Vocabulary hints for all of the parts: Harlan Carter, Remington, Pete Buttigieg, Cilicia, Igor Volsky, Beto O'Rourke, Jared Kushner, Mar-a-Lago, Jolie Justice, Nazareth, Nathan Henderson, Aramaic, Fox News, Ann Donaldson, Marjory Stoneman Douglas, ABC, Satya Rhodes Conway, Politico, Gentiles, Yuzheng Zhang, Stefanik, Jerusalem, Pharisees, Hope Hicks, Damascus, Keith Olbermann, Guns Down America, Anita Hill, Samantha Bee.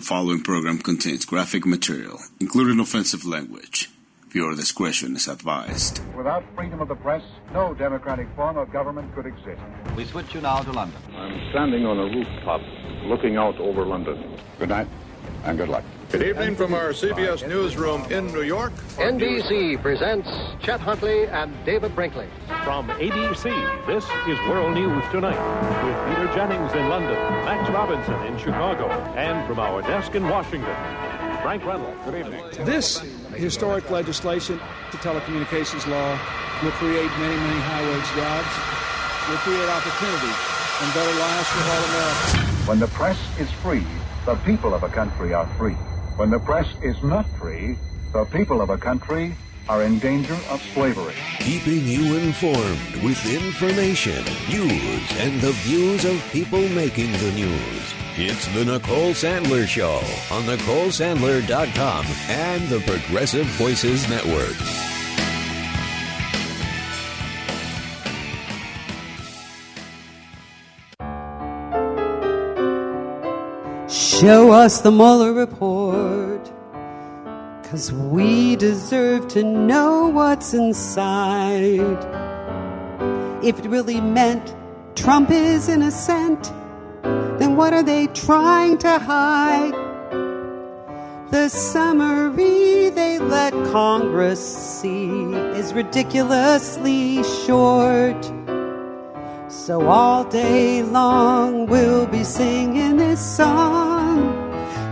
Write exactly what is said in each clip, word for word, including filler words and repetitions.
The following program contains graphic material, including offensive language. Viewer discretion is advised. Without freedom of the press, no democratic form of government could exist. We switch you now to London. I'm standing on a rooftop looking out over London. Good night and good luck. Good evening from our C B S newsroom in New York. N B C presents Chet Huntley and David Brinkley. From A B C, this is World News Tonight, with Peter Jennings in London, Max Robinson in Chicago, and from our desk in Washington, Frank Reynolds. Good evening. This historic legislation, the telecommunications law, will create many, many high-wage jobs, will create opportunity and better lives for all Americans. When the press is free, the people of a country are free. When the press is not free, the people of a country are in danger of slavery. Keeping you informed with information, news, and the views of people making the news. It's the Nicole Sandler Show on Nicole Sandler dot com and the Progressive Voices Network. Show us the Mueller report, 'cause we deserve to know what's inside. If it really meant Trump is innocent, then what are they trying to hide? The summary they let Congress see is ridiculously short. So all day long we'll be singing this song.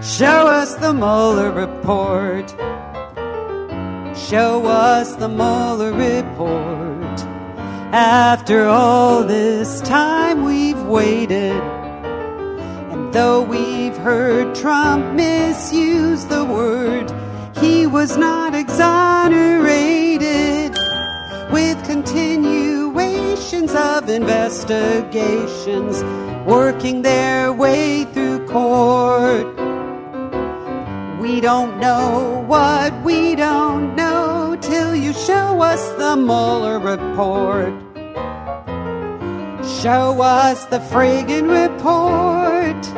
Show us the Mueller report. Show us the Mueller report. After all this time we've waited, and though we've heard Trump misuse the word, he was not exonerated. With continuations of investigations working their way through court, we don't know what we don't know till you show us the Mueller report. Show us the friggin' report.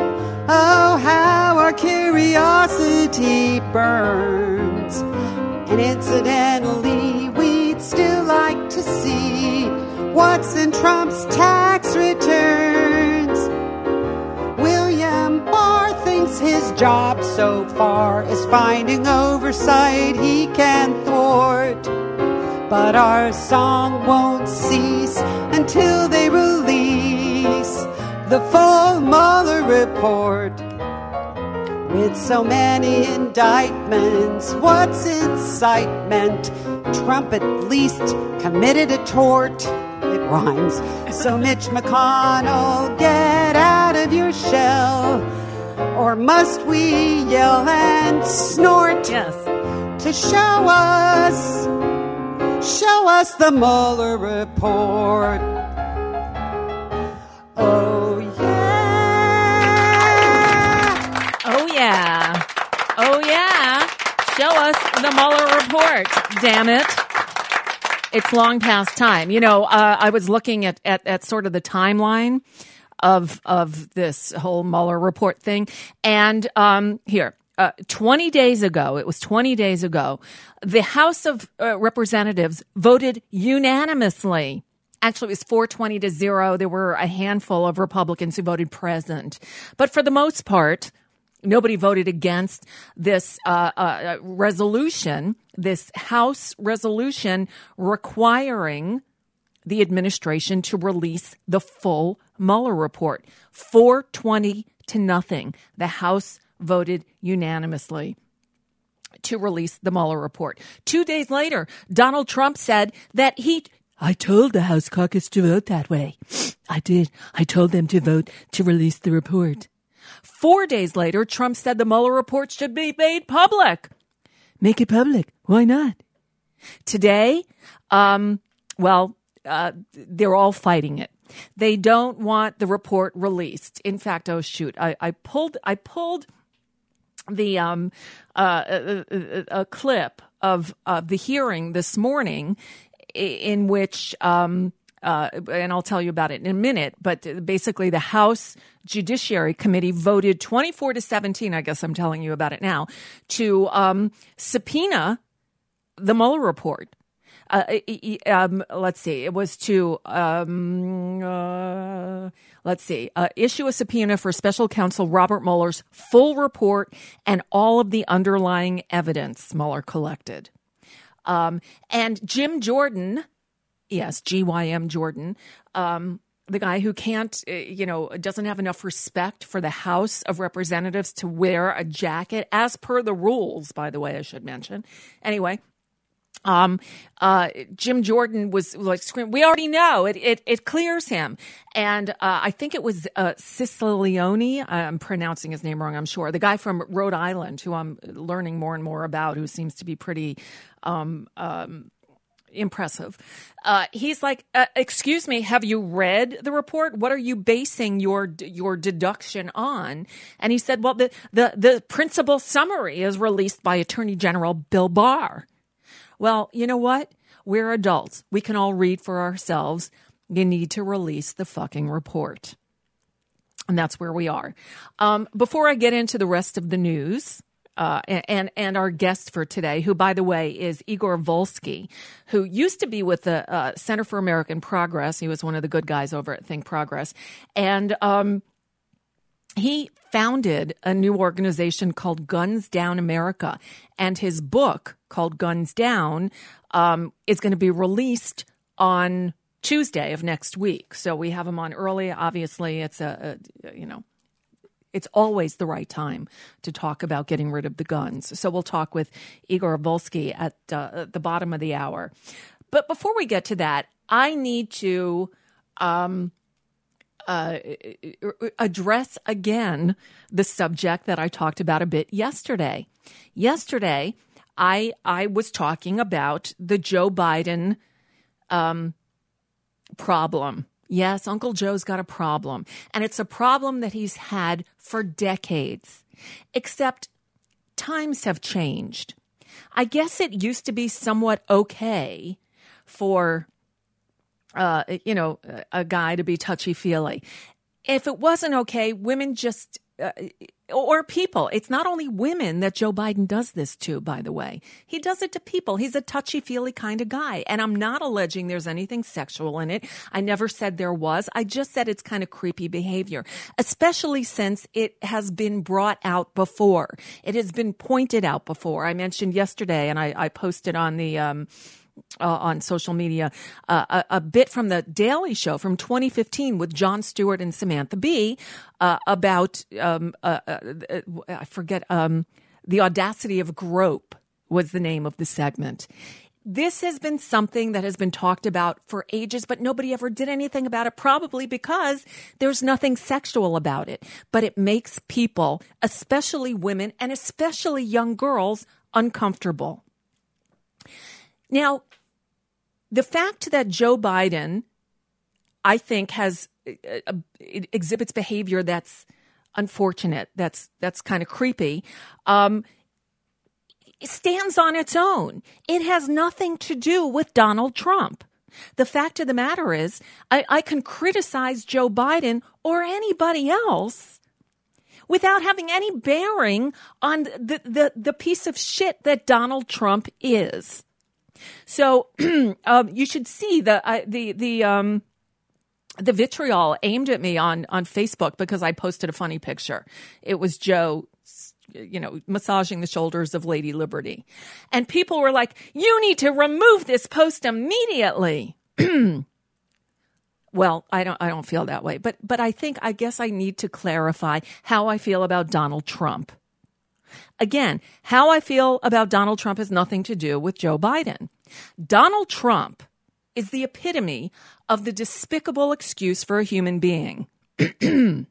Oh, how our curiosity burns. And incidentally, we'd still like to see what's in Trump's tax returns. William Barr thinks his job so far is finding oversight he can thwart. But our song won't cease until they release the full Mueller report. With so many indictments, what's incitement? Trump at least committed a tort. It rhymes. So Mitch McConnell, get out of your shell. Or must we yell and snort? Yes. To show us, show us the Mueller report. Oh, yeah. Yeah. Oh, yeah. Show us the Mueller report, damn it. It's long past time. You know, uh, I was looking at, at, at sort of the timeline of of this whole Mueller report thing. And um, here, uh, twenty days ago, it was twenty days ago, the House of uh, Representatives voted unanimously. Actually, it was four twenty to zero. There were a handful of Republicans who voted present. But for the most part, nobody voted against this uh, uh, resolution, this House resolution requiring the administration to release the full Mueller report. four twenty to nothing. The House voted unanimously to release the Mueller report. Two days later, Donald Trump said that he... I told the House caucus to vote that way. I did. I told them to vote to release the report. Four days later, Trump said the Mueller report should be made public. Make it public. Why not? Today, um, well, uh, they're all fighting it. They don't want the report released. In fact, oh shoot, I, I pulled, I pulled the um, uh, a, a, a clip of uh, the hearing this morning, in which um, uh, and I'll tell you about it in a minute. But basically, the House Judiciary Committee voted twenty-four to seventeen, I guess I'm telling you about it now, to um, subpoena the Mueller report. Uh, um, let's see. It was to um, uh, let's see uh, issue a subpoena for Special Counsel Robert Mueller's full report and all of the underlying evidence Mueller collected. Um, and Jim Jordan, yes, G Y M Jordan, um, the guy who can't, you know, doesn't have enough respect for the House of Representatives to wear a jacket, as per the rules, by the way, I should mention. Anyway. Um, uh, Jim Jordan was like, scream, we already know it, it, it clears him. And, uh, I think it was, uh, Cicilline, I'm pronouncing his name wrong, I'm sure. The guy from Rhode Island, who I'm learning more and more about, who seems to be pretty, um, um, impressive. Uh, he's like, uh, excuse me, have you read the report? What are you basing your your deduction on? And he said, well, the, the, the principal summary is released by Attorney General Bill Barr. Well, you know what? We're adults. We can all read for ourselves. You need to release the fucking report. And that's where we are. Um, before I get into the rest of the news, uh, and and our guest for today, who, by the way, is Igor Volsky, who used to be with the uh, Center for American Progress. He was one of the good guys over at Think Progress. And um, he founded a new organization called Guns Down America. And his book, called Guns Down, um, is going to be released on Tuesday of next week. So we have him on early. Obviously, it's a, a you know, it's always the right time to talk about getting rid of the guns. So we'll talk with Igor Volsky at, uh, at the bottom of the hour. But before we get to that, I need to um, uh, address again the subject that I talked about a bit yesterday. Yesterday, I I was talking about the Joe Biden um, problem. Yes, Uncle Joe's got a problem. And it's a problem that he's had for decades, except times have changed. I guess it used to be somewhat okay for, uh, you know, a guy to be touchy-feely. If it wasn't okay, women just... Uh, or people. It's not only women that Joe Biden does this to, by the way. He does it to people. He's a touchy-feely kind of guy. And I'm not alleging there's anything sexual in it. I never said there was. I just said it's kind of creepy behavior, especially since it has been brought out before. It has been pointed out before. I mentioned yesterday, and I, I posted on the... Um, Uh, on social media, uh, a, a bit from the Daily Show from twenty fifteen with Jon Stewart and Samantha Bee uh, about, um, uh, uh, uh, I forget, um, the audacity of grope was the name of the segment. This has been something that has been talked about for ages, but nobody ever did anything about it, probably because there's nothing sexual about it. But it makes people, especially women and especially young girls, uncomfortable. Now, the fact that Joe Biden, I think, has uh, exhibits behavior that's unfortunate, that's that's kind of creepy, um, stands on its own. It has nothing to do with Donald Trump. The fact of the matter is, I, I can criticize Joe Biden or anybody else without having any bearing on the the, the piece of shit that Donald Trump is. So um, you should see the uh, the the um, the vitriol aimed at me on, on Facebook because I posted a funny picture. It was Joe, you know, massaging the shoulders of Lady Liberty, and people were like, "You need to remove this post immediately." Well, I don't I don't feel that way, but but I think I guess I need to clarify how I feel about Donald Trump. Again, how I feel about Donald Trump has nothing to do with Joe Biden. Donald Trump is the epitome of the despicable excuse for a human being. You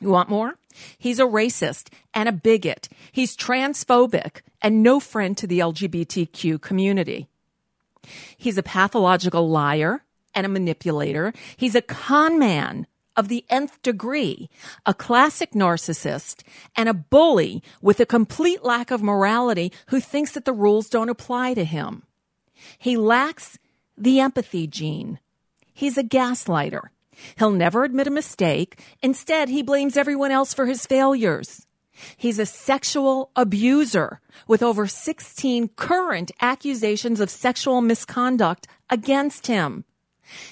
want more? He's a racist and a bigot. He's transphobic and no friend to the L G B T Q community. He's a pathological liar and a manipulator. He's a con man of the nth degree, a classic narcissist, and a bully with a complete lack of morality who thinks that the rules don't apply to him. He lacks the empathy gene. He's a gaslighter. He'll never admit a mistake. Instead, he blames everyone else for his failures. He's a sexual abuser with over sixteen current accusations of sexual misconduct against him.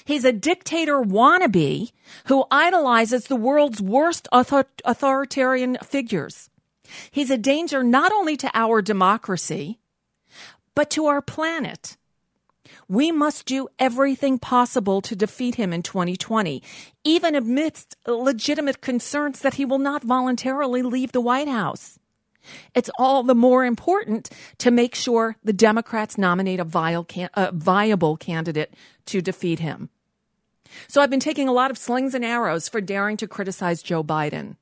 He's a dictator wannabe who idolizes the world's worst author- authoritarian figures. He's a danger not only to our democracy, but to our planet. We must do everything possible to defeat him in twenty twenty, even amidst legitimate concerns that he will not voluntarily leave the White House. It's all the more important to make sure the Democrats nominate a, vile, a viable candidate to defeat him. So I've been taking a lot of slings and arrows for daring to criticize Joe Biden.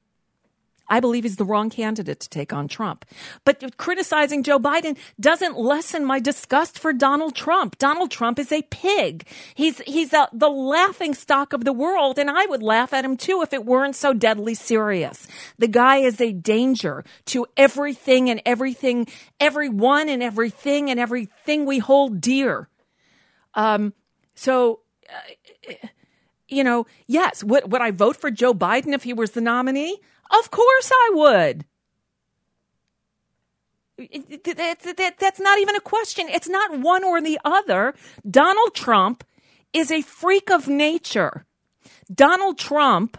I believe he's the wrong candidate to take on Trump. But criticizing Joe Biden doesn't lessen my disgust for Donald Trump. Donald Trump is a pig. He's he's a, the laughingstock of the world, and I would laugh at him too if it weren't so deadly serious. The guy is a danger to everything and everything, everyone and everything and everything we hold dear. Um, so... Uh, You know, yes, would, would I vote for Joe Biden if he was the nominee? Of course I would. That, that, that's not even a question. It's not one or the other. Donald Trump is a freak of nature. Donald Trump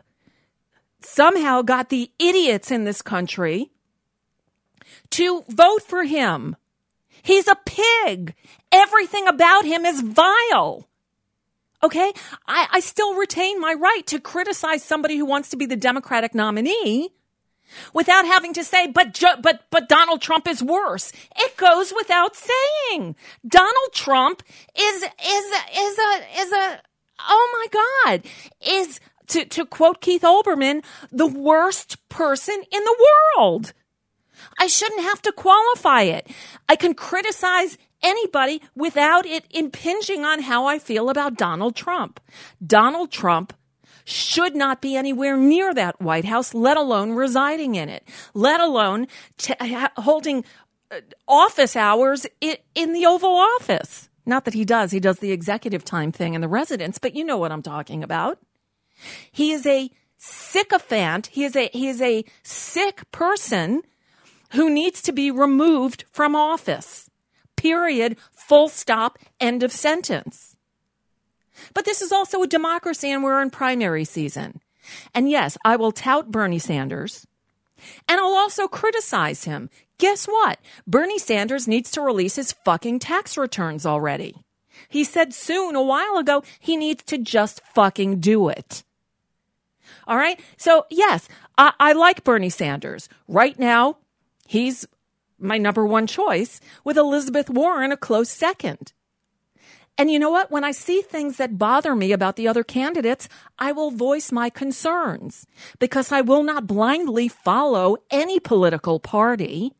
somehow got the idiots in this country to vote for him. He's a pig. Everything about him is vile. Okay, I, I still retain my right to criticize somebody who wants to be the Democratic nominee without having to say, but, but, but Donald Trump is worse. It goes without saying. Donald Trump is, is, is a, is a, oh my God, is, to, to quote Keith Olbermann, the worst person in the world. I shouldn't have to qualify it. I can criticize anybody without it impinging on how I feel about Donald Trump. Donald Trump should not be anywhere near that White House, let alone residing in it, let alone t- holding office hours in, in the Oval Office. Not that he does. He does the executive time thing in the residence, but you know what I'm talking about. He is a sycophant. He is a, he is a sick person who needs to be removed from office. Period, full stop, end of sentence. But this is also a democracy and we're in primary season. And yes, I will tout Bernie Sanders and I'll also criticize him. Guess what? Bernie Sanders needs to release his fucking tax returns already. He said soon a while ago, he needs to just fucking do it. All right. So yes, I, I like Bernie Sanders. Right now, he's my number one choice, with Elizabeth Warren a close second. And you know what? When I see things that bother me about the other candidates, I will voice my concerns because I will not blindly follow any political party.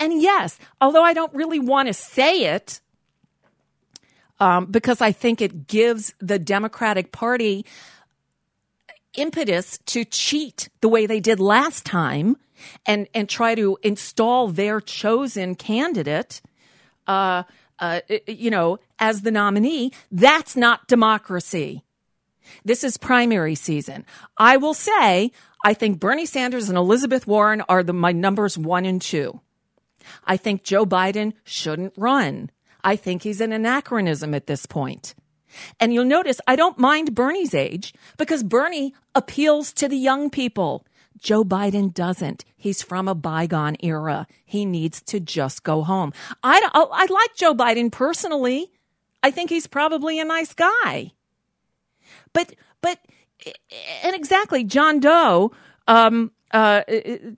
And yes, although I don't really want to say it, um, because I think it gives the Democratic Party impetus to cheat the way they did last time, and and try to install their chosen candidate, uh, uh, you know, as the nominee. That's not democracy. This is primary season. I will say, I think Bernie Sanders and Elizabeth Warren are the my numbers one and two. I think Joe Biden shouldn't run. I think he's an anachronism at this point. And you'll notice I don't mind Bernie's age because Bernie appeals to the young people. Joe Biden doesn't. He's from a bygone era. He needs to just go home. I, I like Joe Biden personally. I think he's probably a nice guy. But, but, and exactly, John Doe um, uh,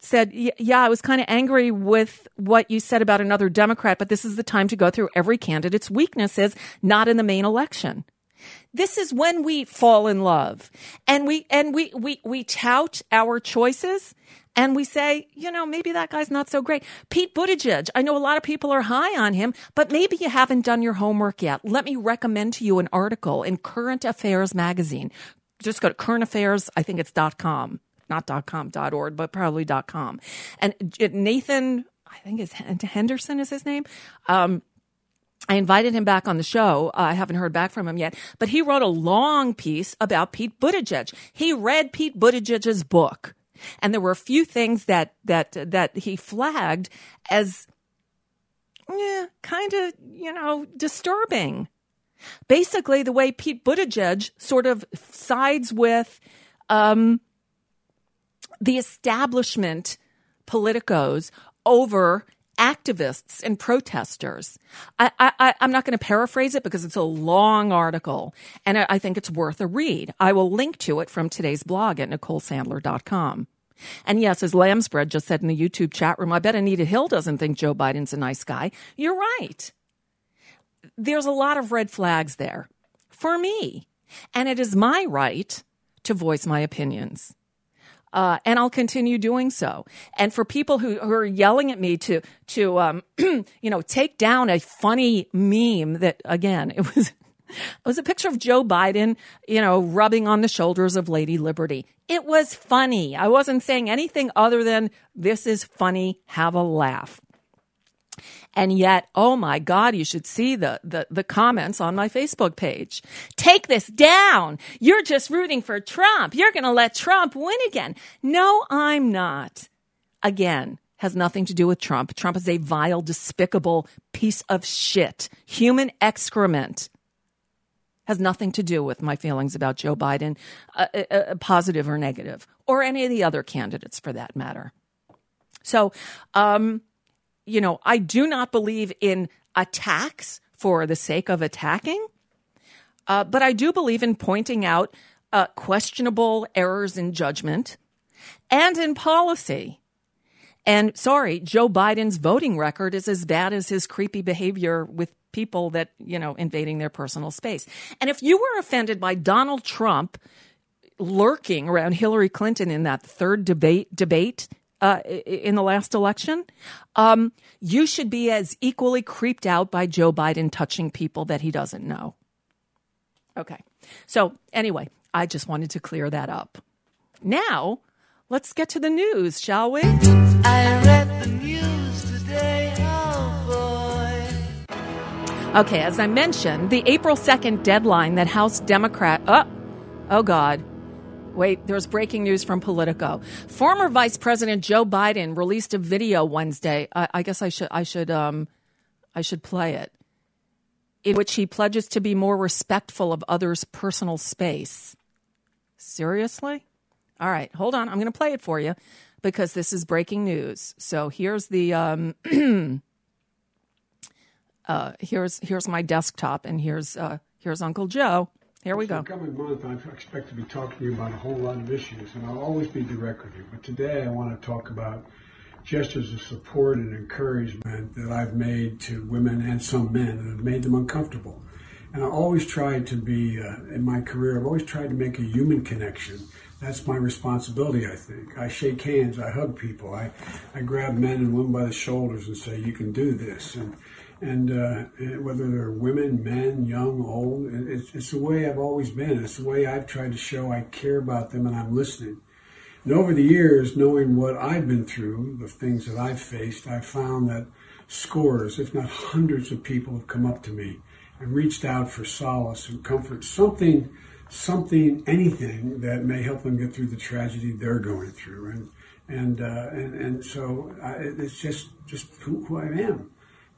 said, yeah, I was kind of angry with what you said about another Democrat, but this is the time to go through every candidate's weaknesses, not in the main election. This is when we fall in love and we and we, we, we tout our choices and we say, you know, maybe that guy's not so great. Pete Buttigieg, I know a lot of people are high on him, but maybe you haven't done your homework yet. Let me recommend to you an article in Current Affairs magazine. Just go to Current Affairs, I think it's .com, not .com, .org, but probably .com. And Nathan, I think it's Henderson is his name, um, I invited him back on the show. Uh, I haven't heard back from him yet, but he wrote a long piece about Pete Buttigieg. He read Pete Buttigieg's book, and there were a few things that that that he flagged as yeah, kind of, you know, disturbing. Basically, the way Pete Buttigieg sort of sides with um, the establishment politicos over activists and protesters. I, I, I'm not going to paraphrase it because it's a long article, and I, I think it's worth a read. I will link to it from today's blog at Nicole Sandler dot com. And yes, as Lambsbread just said in the YouTube chat room, I bet Anita Hill doesn't think Joe Biden's a nice guy. You're right. There's a lot of red flags there for me, and it is my right to voice my opinions. Uh, and I'll continue doing so. And for people who, who are yelling at me to, to, um, you know, take down a funny meme that, again, it was, it was a picture of Joe Biden, you know, rubbing on the shoulders of Lady Liberty. It was funny. I wasn't saying anything other than this is funny. Have a laugh. And yet, oh my God, you should see the, the, the comments on my Facebook page. Take this down. You're just rooting for Trump. You're going to let Trump win again. No, I'm not. Again, has nothing to do with Trump. Trump is a vile, despicable piece of shit. Human excrement. Has nothing to do with my feelings about Joe Biden, uh, uh, positive or negative, or any of the other candidates for that matter. So, um... you know, I do not believe in attacks for the sake of attacking, uh, but I do believe in pointing out uh, questionable errors in judgment and in policy. And sorry, Joe Biden's voting record is as bad as his creepy behavior with people that, you know, invading their personal space. And if you were offended by Donald Trump lurking around Hillary Clinton in that third debate debate, Uh, in the last election, um, you should be as equally creeped out by Joe Biden touching people that he doesn't know. Okay. So anyway, I just wanted to clear that up. Now, let's get to the news, shall we? I read the news today, oh boy. Okay, as I mentioned, the April second deadline that House Democrat... Oh, oh God. Wait, there's breaking news from Politico. Former Vice President Joe Biden released a video Wednesday. I, I guess I should, I should, um, I should play it. In which he pledges to be more respectful of others' personal space. Seriously? All right, hold on. I'm going to play it for you because this is breaking news. So here's the, um, uh, here's here's my desktop, and here's uh, here's Uncle Joe. Here we go. In the coming month, I expect to be talking to you about a whole lot of issues, and I'll always be direct with you. But today I want to talk about gestures of support and encouragement that I've made to women and some men that have made them uncomfortable. And I always try to be, uh, in my career, I've always tried to make a human connection. That's my responsibility, I think. I shake hands. I hug people. I, I grab men and women by the shoulders and say, you can do this. And And uh, whether they're women, men, young, old, it's, it's the way I've always been. It's the way I've tried to show I care about them and I'm listening. And over the years, knowing what I've been through, the things that I've faced, I've found that scores, if not hundreds of people have come up to me and reached out for solace and comfort, something, something, anything that may help them get through the tragedy they're going through. And and uh, and, and so I, it's just, just who, who I am.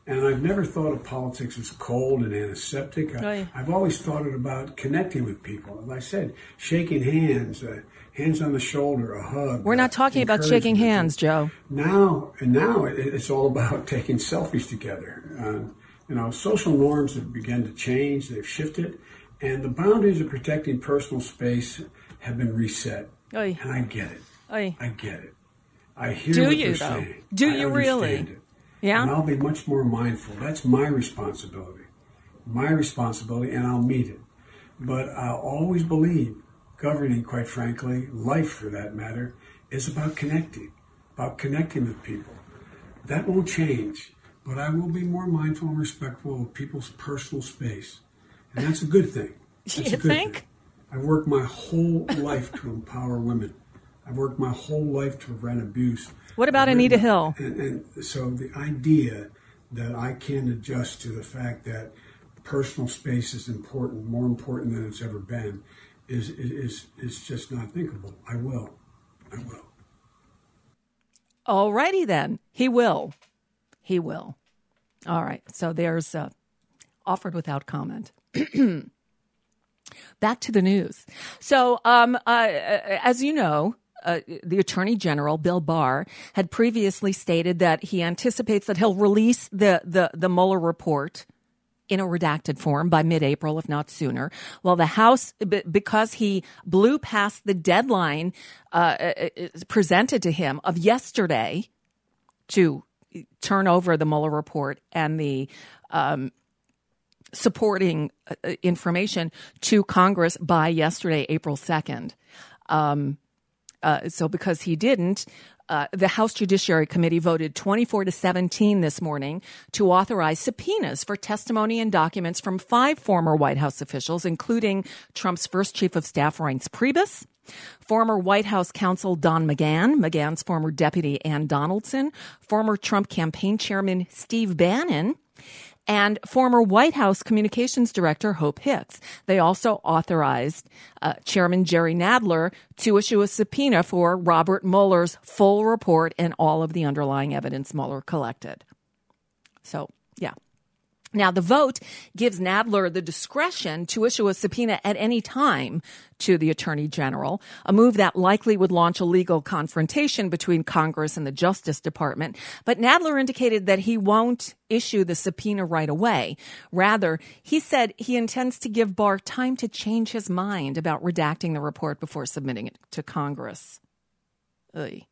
And I've never thought of politics as cold and antiseptic. I, I've always thought it about connecting with people. As I said, shaking hands, uh, hands on the shoulder, a hug. We're not talking about shaking hands, Joe. Now, and now it, it's all about taking selfies together. Uh, you know, social norms have begun to change. They've shifted. And the boundaries of protecting personal space have been reset. Oy. And I get it. Oy. I get it. I hear what you're saying. Do you really? Yeah. And I'll be much more mindful. That's my responsibility. My responsibility, and I'll meet it. But I'll always believe governing, quite frankly, life for that matter, is about connecting, about connecting with people. That won't change, but I will be more mindful and respectful of people's personal space. And that's a good thing. That's you a good think? Thing. I've worked my whole life to empower women. I've worked my whole life to prevent abuse. What about Anita Hill? And, and so the idea that I can adjust to the fact that personal space is important, more important than it's ever been, is is is just not thinkable. I will. I will. All righty then. He will. He will. All right. So there's uh, offered without comment. Back to the news. So um, uh, as you know, Uh, the Attorney General, Bill Barr, had previously stated that he anticipates that he'll release the, the, the Mueller report in a redacted form by mid-April, if not sooner. Well, the House, because he blew past the deadline uh, presented to him of yesterday to turn over the Mueller report and the um, supporting information to Congress by yesterday, April second. Um Uh, so because he didn't, uh, the House Judiciary Committee voted twenty-four to seventeen this morning to authorize subpoenas for testimony and documents from five former White House officials, including Trump's first chief of staff, Reince Priebus, former White House counsel Don McGahn, McGahn's former deputy Ann Donaldson, former Trump campaign chairman Steve Bannon, and former White House communications director Hope Hicks. They also authorized uh, Chairman Jerry Nadler to issue a subpoena for Robert Mueller's full report and all of the underlying evidence Mueller collected. So, yeah. Now, the vote gives Nadler the discretion to issue a subpoena at any time to the Attorney General, a move that likely would launch a legal confrontation between Congress and the Justice Department. But Nadler indicated that he won't issue the subpoena right away. Rather, he said he intends to give Barr time to change his mind about redacting the report before submitting it to Congress. Ugh.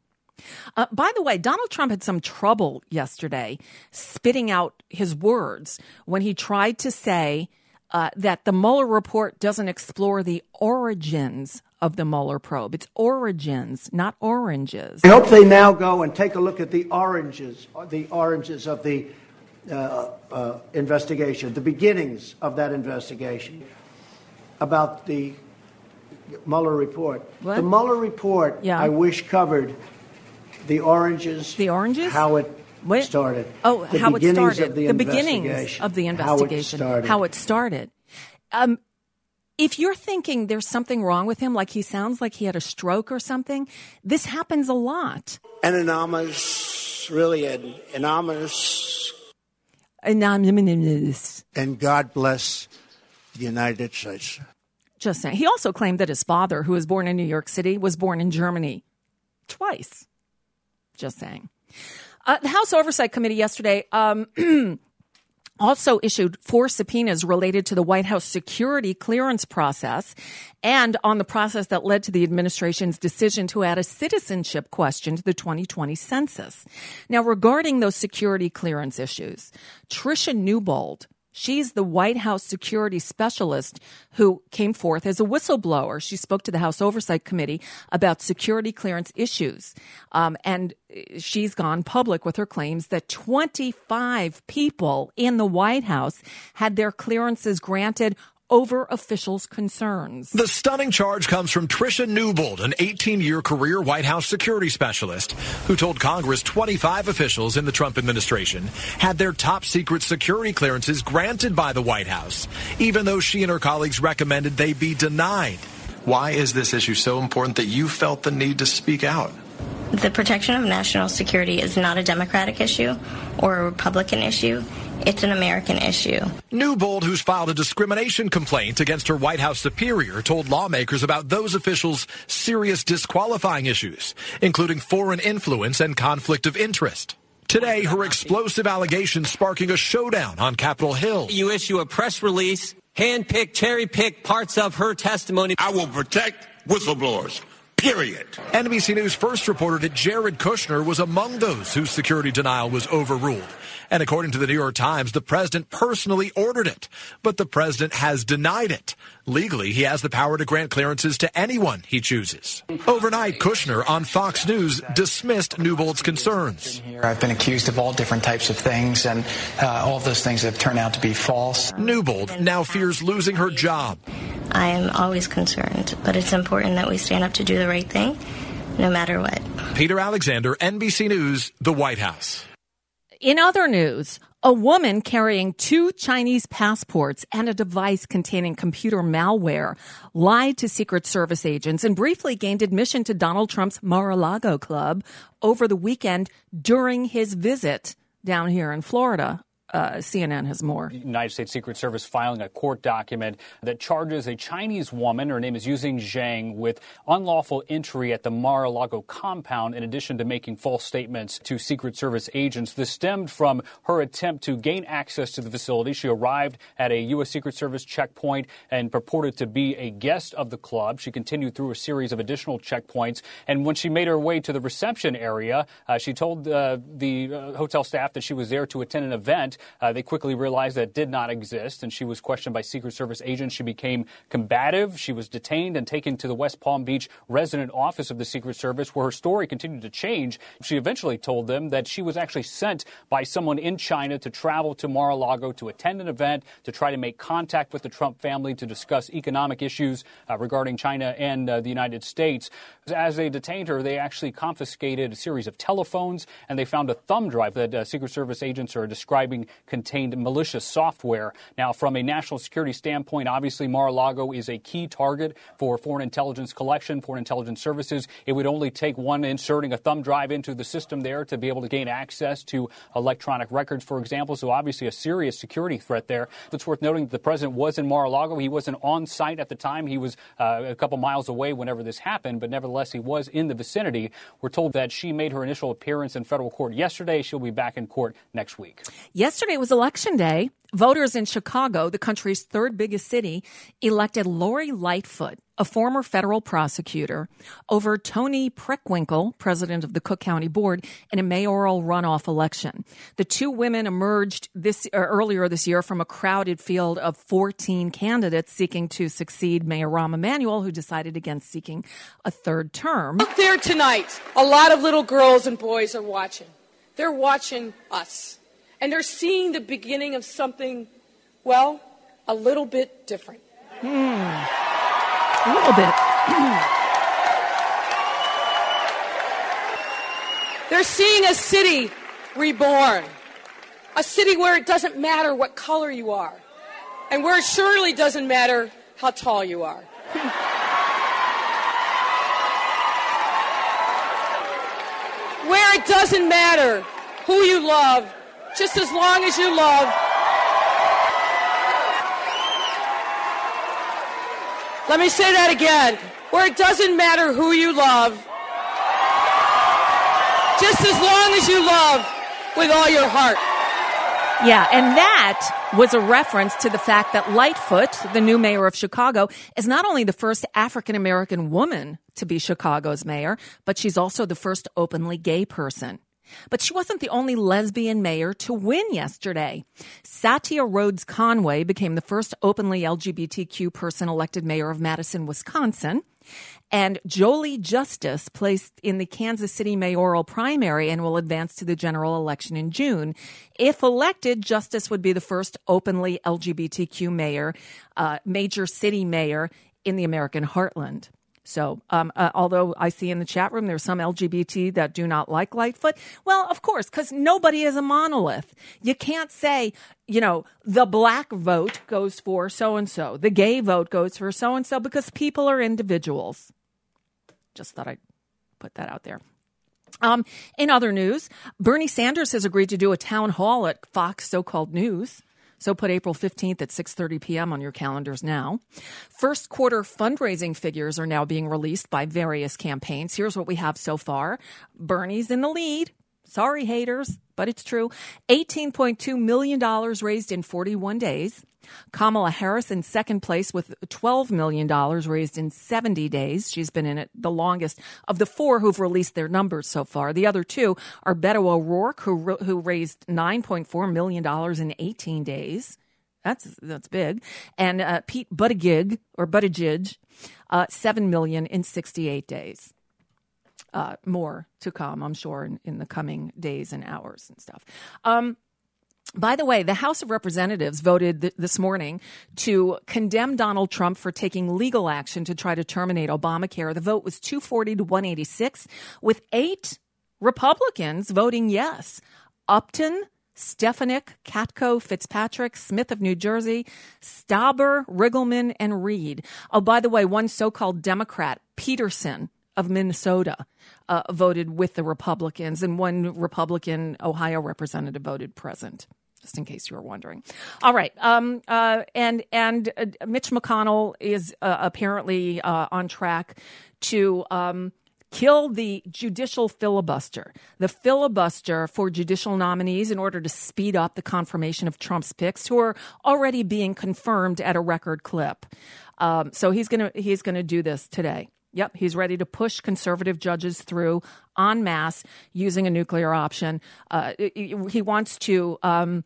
Uh, by the way, Donald Trump had some trouble yesterday spitting out his words when he tried to say uh, that the Mueller report doesn't explore the origins of the Mueller probe. It's origins, not oranges. I hope they now go and take a look at the oranges, the oranges of the uh, uh, investigation, the beginnings of that investigation about the Mueller report. What? The Mueller report, yeah. I wish, covered the oranges, the oranges, how it what? started. Oh, the how it started. Of the, the beginnings of the investigation. How it started. How it started. Um, if you're thinking there's something wrong with him, like he sounds like he had a stroke or something, this happens a lot. An anonymous, really an anonymous. Anonymous. And God bless the United States. Just saying. He also claimed that his father, who was born in New York City, was born in Germany. Twice. Just saying. Uh, the House Oversight Committee yesterday um, also issued four subpoenas related to the White House security clearance process and on the process that led to the administration's decision to add a citizenship question to the twenty twenty census. Now, regarding those security clearance issues, Tricia Newbold, she's the White House security specialist who came forth as a whistleblower. She spoke to the House Oversight Committee about security clearance issues. Um, and she's gone public with her claims that twenty-five people in the White House had their clearances granted over officials' concerns. The stunning charge comes from Tricia Newbold, an eighteen-year career White House security specialist, who told Congress twenty-five officials in the Trump administration had their top-secret security clearances granted by the White House, even though she and her colleagues recommended they be denied. Why is this issue so important that you felt the need to speak out? The protection of national security is not a Democratic issue or a Republican issue. It's an American issue. Newbold, who's filed a discrimination complaint against her White House superior, told lawmakers about those officials' serious disqualifying issues, including foreign influence and conflict of interest. Today, her explosive allegations sparking a showdown on Capitol Hill. You issue a press release, handpick, cherry-pick parts of her testimony. I will protect whistleblowers. Period. N B C News first reported that Jared Kushner was among those whose security denial was overruled. And according to the New York Times, the president personally ordered it. But the president has denied it. Legally, he has the power to grant clearances to anyone he chooses. Overnight, Kushner on Fox News dismissed Newbold's concerns. I've been accused of all different types of things, and uh, all of those things have turned out to be false. Newbold now fears losing her job. I am always concerned, but it's important that we stand up to do the right thing, no matter what. Peter Alexander, N B C News, The White House. In other news, A woman carrying two Chinese passports and a device containing computer malware lied to Secret Service agents and briefly gained admission to Donald Trump's Mar-a-Lago club over the weekend during his visit down here in Florida. Uh, C N N has more. United States Secret Service filing a court document that charges a Chinese woman, her name is Yuzheng Zhang, with unlawful entry at the Mar-a-Lago compound in addition to making false statements to Secret Service agents. This stemmed from her attempt to gain access to the facility. She arrived at a U S. Secret Service checkpoint and purported to be a guest of the club. She continued through a series of additional checkpoints, and when she made her way to the reception area, uh, she told uh, the uh, hotel staff that she was there to attend an event. Uh, they quickly realized that did not exist, and she was questioned by Secret Service agents. She became combative. She was detained and taken to the West Palm Beach resident office of the Secret Service, where her story continued to change. She eventually told them that she was actually sent by someone in China to travel to Mar-a-Lago to attend an event, to try to make contact with the Trump family, to discuss economic issues uh, regarding China and uh, the United States. As they detained her, they actually confiscated a series of telephones, and they found a thumb drive that uh, Secret Service agents are describing contained malicious software. Now, from a national security standpoint, obviously Mar-a-Lago is a key target for foreign intelligence collection, foreign intelligence services. It would only take one inserting a thumb drive into the system there to be able to gain access to electronic records, for example. So obviously a serious security threat there. It's worth noting that the president was in Mar-a-Lago. He wasn't on site at the time. He was uh, a couple miles away whenever this happened, but nevertheless, he was in the vicinity. We're told that she made her initial appearance in federal court yesterday. She'll be back in court next week. Yesterday Yesterday was Election Day. Voters in Chicago, the country's third biggest city, elected Lori Lightfoot, a former federal prosecutor, over Tony Preckwinkle, president of the Cook County Board, in a mayoral runoff election. The two women emerged this uh, earlier this year from a crowded field of fourteen candidates seeking to succeed Mayor Rahm Emanuel, who decided against seeking a third term. Out there tonight, a lot of little girls and boys are watching. They're watching us. And they're seeing the beginning of something, well, a little bit different. Mm. A little bit. They're seeing a city reborn. A city where it doesn't matter what color you are. And where it surely doesn't matter how tall you are. Where it doesn't matter who you love. Just as long as you love. Let me say that again. Where it doesn't matter who you love. Just as long as you love with all your heart. Yeah, and that was a reference to the fact that Lightfoot, the new mayor of Chicago, is not only the first African-American woman to be Chicago's mayor, but she's also the first openly gay person. But she wasn't the only lesbian mayor to win yesterday. Satya Rhodes Conway became the first openly L G B T Q person elected mayor of Madison, Wisconsin. And Jolie Justice placed in the Kansas City mayoral primary and will advance to the general election in June. If elected, Justice would be the first openly L G B T Q mayor, uh, major city mayor in the American heartland. So, um, uh, although I see in the chat room there's some L G B T that do not like Lightfoot. Well, of course, because nobody is a monolith. You can't say, you know, the black vote goes for so-and-so. The gay vote goes for so-and-so because people are individuals. Just thought I'd put that out there. Um, in other news, Bernie Sanders has agreed to do a town hall at Fox so-called News. So put April fifteenth at six thirty p.m. on your calendars now. First quarter fundraising figures are now being released by various campaigns. Here's what we have so far. Bernie's in the lead. Sorry, haters, but it's true. eighteen point two million dollars raised in forty-one days. Kamala Harris in second place with twelve million dollars raised in seventy days. She's been in it the longest of the four who've released their numbers so far. The other two are Beto O'Rourke, who who raised nine point four million dollars in eighteen days. That's that's big. And uh, Pete Buttigieg, or Buttigieg, uh, seven million dollars in sixty-eight days. Uh, more to come, I'm sure, in, in the coming days and hours and stuff. Um, By the way, the House of Representatives voted th- this morning to condemn Donald Trump for taking legal action to try to terminate Obamacare. The vote was two forty to one eighty-six, with eight Republicans voting yes. Upton, Stefanik, Katko, Fitzpatrick, Smith of New Jersey, Stauber, Riggleman, and Reed. Oh, by the way, one so-called Democrat, Peterson of Minnesota, uh, voted with the Republicans, and one Republican Ohio representative voted present, just in case you were wondering. All right. Um, uh, and and uh, Mitch McConnell is uh, apparently uh, on track to um, kill the judicial filibuster, the filibuster for judicial nominees in order to speed up the confirmation of Trump's picks, who are already being confirmed at a record clip. Um, so he's going to he's going to do this today. Yep, he's ready to push conservative judges through en masse using a nuclear option. Uh, he wants to um,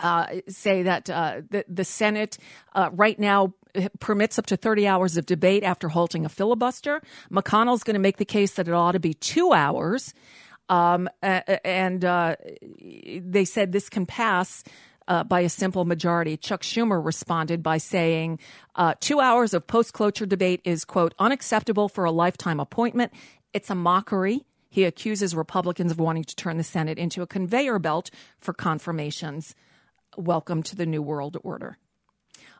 uh, say that uh, the, the Senate uh, right now permits up to thirty hours of debate after halting a filibuster. McConnell's going to make the case that it ought to be two hours. Um, and uh, they said this can pass Uh, by a simple majority. Chuck Schumer responded by saying, uh, two hours of post-cloture debate is, quote, unacceptable for a lifetime appointment. It's a mockery. He accuses Republicans of wanting to turn the Senate into a conveyor belt for confirmations. Welcome to the New World Order.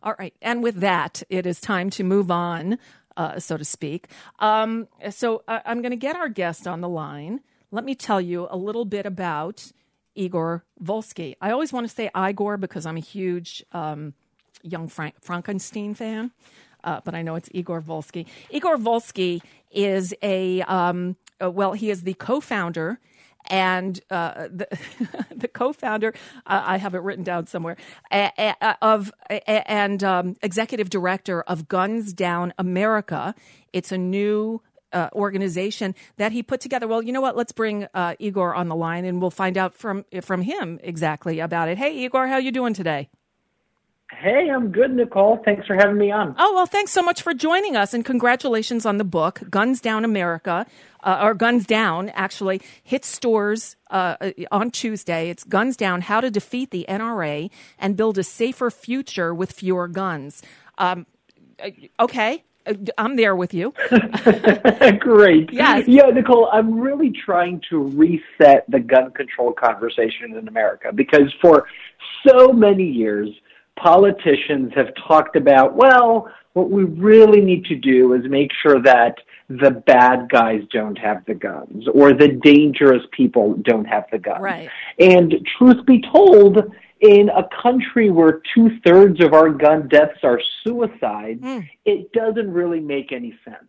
All right. And with that, it is time to move on, uh, so to speak. Um, so uh, I'm going to get our guest on the line. Let me tell you a little bit about Igor Volsky. I always want to say Igor because I'm a huge um, young Frank- Frankenstein fan, uh, but I know it's Igor Volsky. Igor Volsky is a, um, uh, well, he is the co-founder and uh, the, the co-founder, uh, I have it written down somewhere, uh, uh, of uh, and um, executive director of Guns Down America. It's a new Uh, organization that he put together. Well, you know what? Let's bring uh, Igor on the line, and we'll find out from from him exactly about it. Hey, Igor, how you doing today? Hey, I'm good, Nicole. Thanks for having me on. Oh, well, thanks so much for joining us, and congratulations on the book, Guns Down America, uh, or Guns Down, actually, hit stores uh, on Tuesday. It's Guns Down, How to Defeat the N R A and Build a Safer Future with Fewer Guns. Um, okay. I'm there with you. Great. Yes. Yeah, Nicole, I'm really trying to reset the gun control conversation in America, because for so many years, politicians have talked about, well, what we really need to do is make sure that the bad guys don't have the guns, or the dangerous people don't have the guns. Right. And truth be told, in a country where two-thirds of our gun deaths are suicides, mm. it doesn't really make any sense.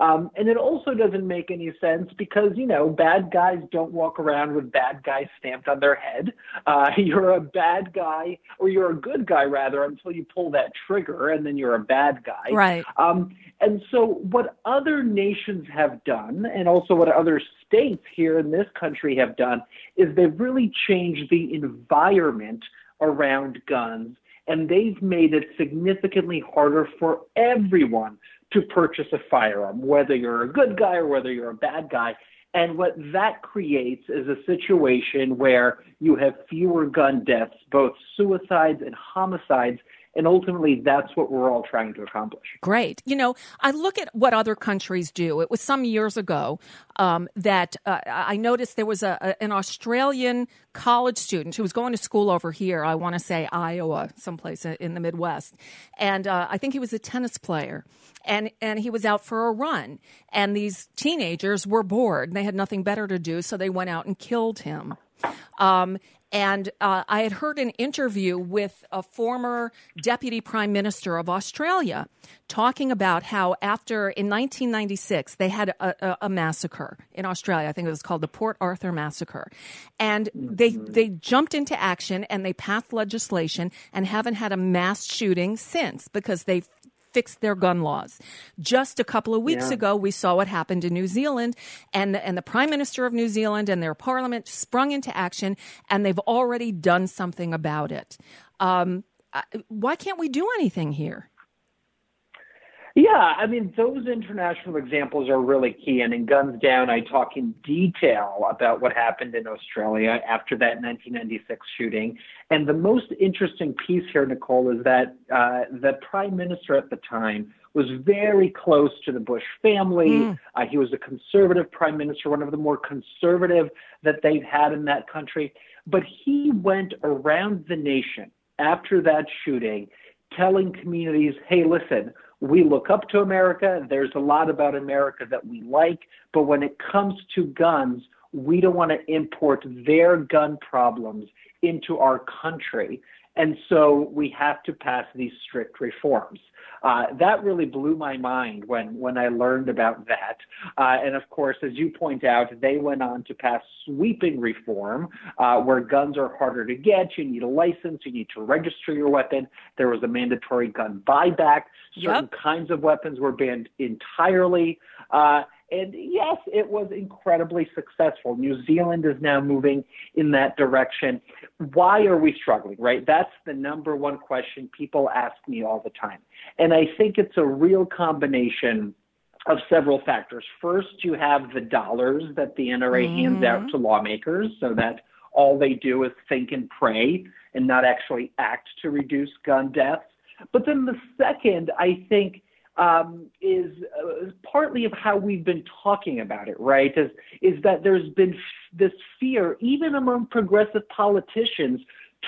Um, and it also doesn't make any sense because, you know, bad guys don't walk around with bad guys stamped on their head. Uh, you're a bad guy, or you're a good guy, rather, until you pull that trigger, and then you're a bad guy. Right. Um, and so what other nations have done, and also what other states here in this country have done, is they've really changed the environment around guns, and they've made it significantly harder for everyone to purchase a firearm, whether you're a good guy or whether you're a bad guy. And what that creates is a situation where you have fewer gun deaths, both suicides and homicides. And ultimately, that's what we're all trying to accomplish. Great. You know, I look at what other countries do. It was some years ago um, that uh, I noticed there was a, a, an Australian college student who was going to school over here, I want to say Iowa, someplace in the Midwest. And uh, I think he was a tennis player. And, and he was out for a run. And these teenagers were bored. And they had nothing better to do, so they went out and killed him. Um, and uh, I had heard an interview with a former deputy prime minister of Australia talking about how after, in nineteen ninety-six, they had a, a massacre in Australia. I think it was called the Port Arthur Massacre. And they, they jumped into action and they passed legislation and haven't had a mass shooting since because they've fixed their gun laws. Just a couple of weeks yeah. ago, we saw what happened in New Zealand, and the, and the Prime Minister of New Zealand and their parliament sprung into action, and they've already done something about it. Um, why can't we do anything here? Yeah, I mean, those international examples are really key. And in Guns Down, I talk in detail about what happened in Australia after that nineteen ninety-six shooting. And the most interesting piece here, Nicole, is that uh, the prime minister at the time was very close to the Bush family. Mm. Uh, he was a conservative prime minister, one of the more conservative that they've had in that country. But he went around the nation after that shooting telling communities, hey, listen, we look up to America. There's a lot about America that we like. But when it comes to guns, we don't want to import their gun problems into our country. And so we have to pass these strict reforms. Uh, that really blew my mind when, when I learned about that. Uh, and of course, as you point out, they went on to pass sweeping reform uh, where guns are harder to get. You need a license. You need to register your weapon. There was a mandatory gun buyback. Certain yep. kinds of weapons were banned entirely. Uh, And yes, it was incredibly successful. New Zealand is now moving in that direction. Why are we struggling, right? That's the number one question people ask me all the time. And I think it's a real combination of several factors. First, you have the dollars that the N R A mm. hands out to lawmakers so that all they do is think and pray and not actually act to reduce gun deaths. But then the second, I think, Um, is, uh, is partly of how we've been talking about it, right, is, is that there's been f- this fear, even among progressive politicians,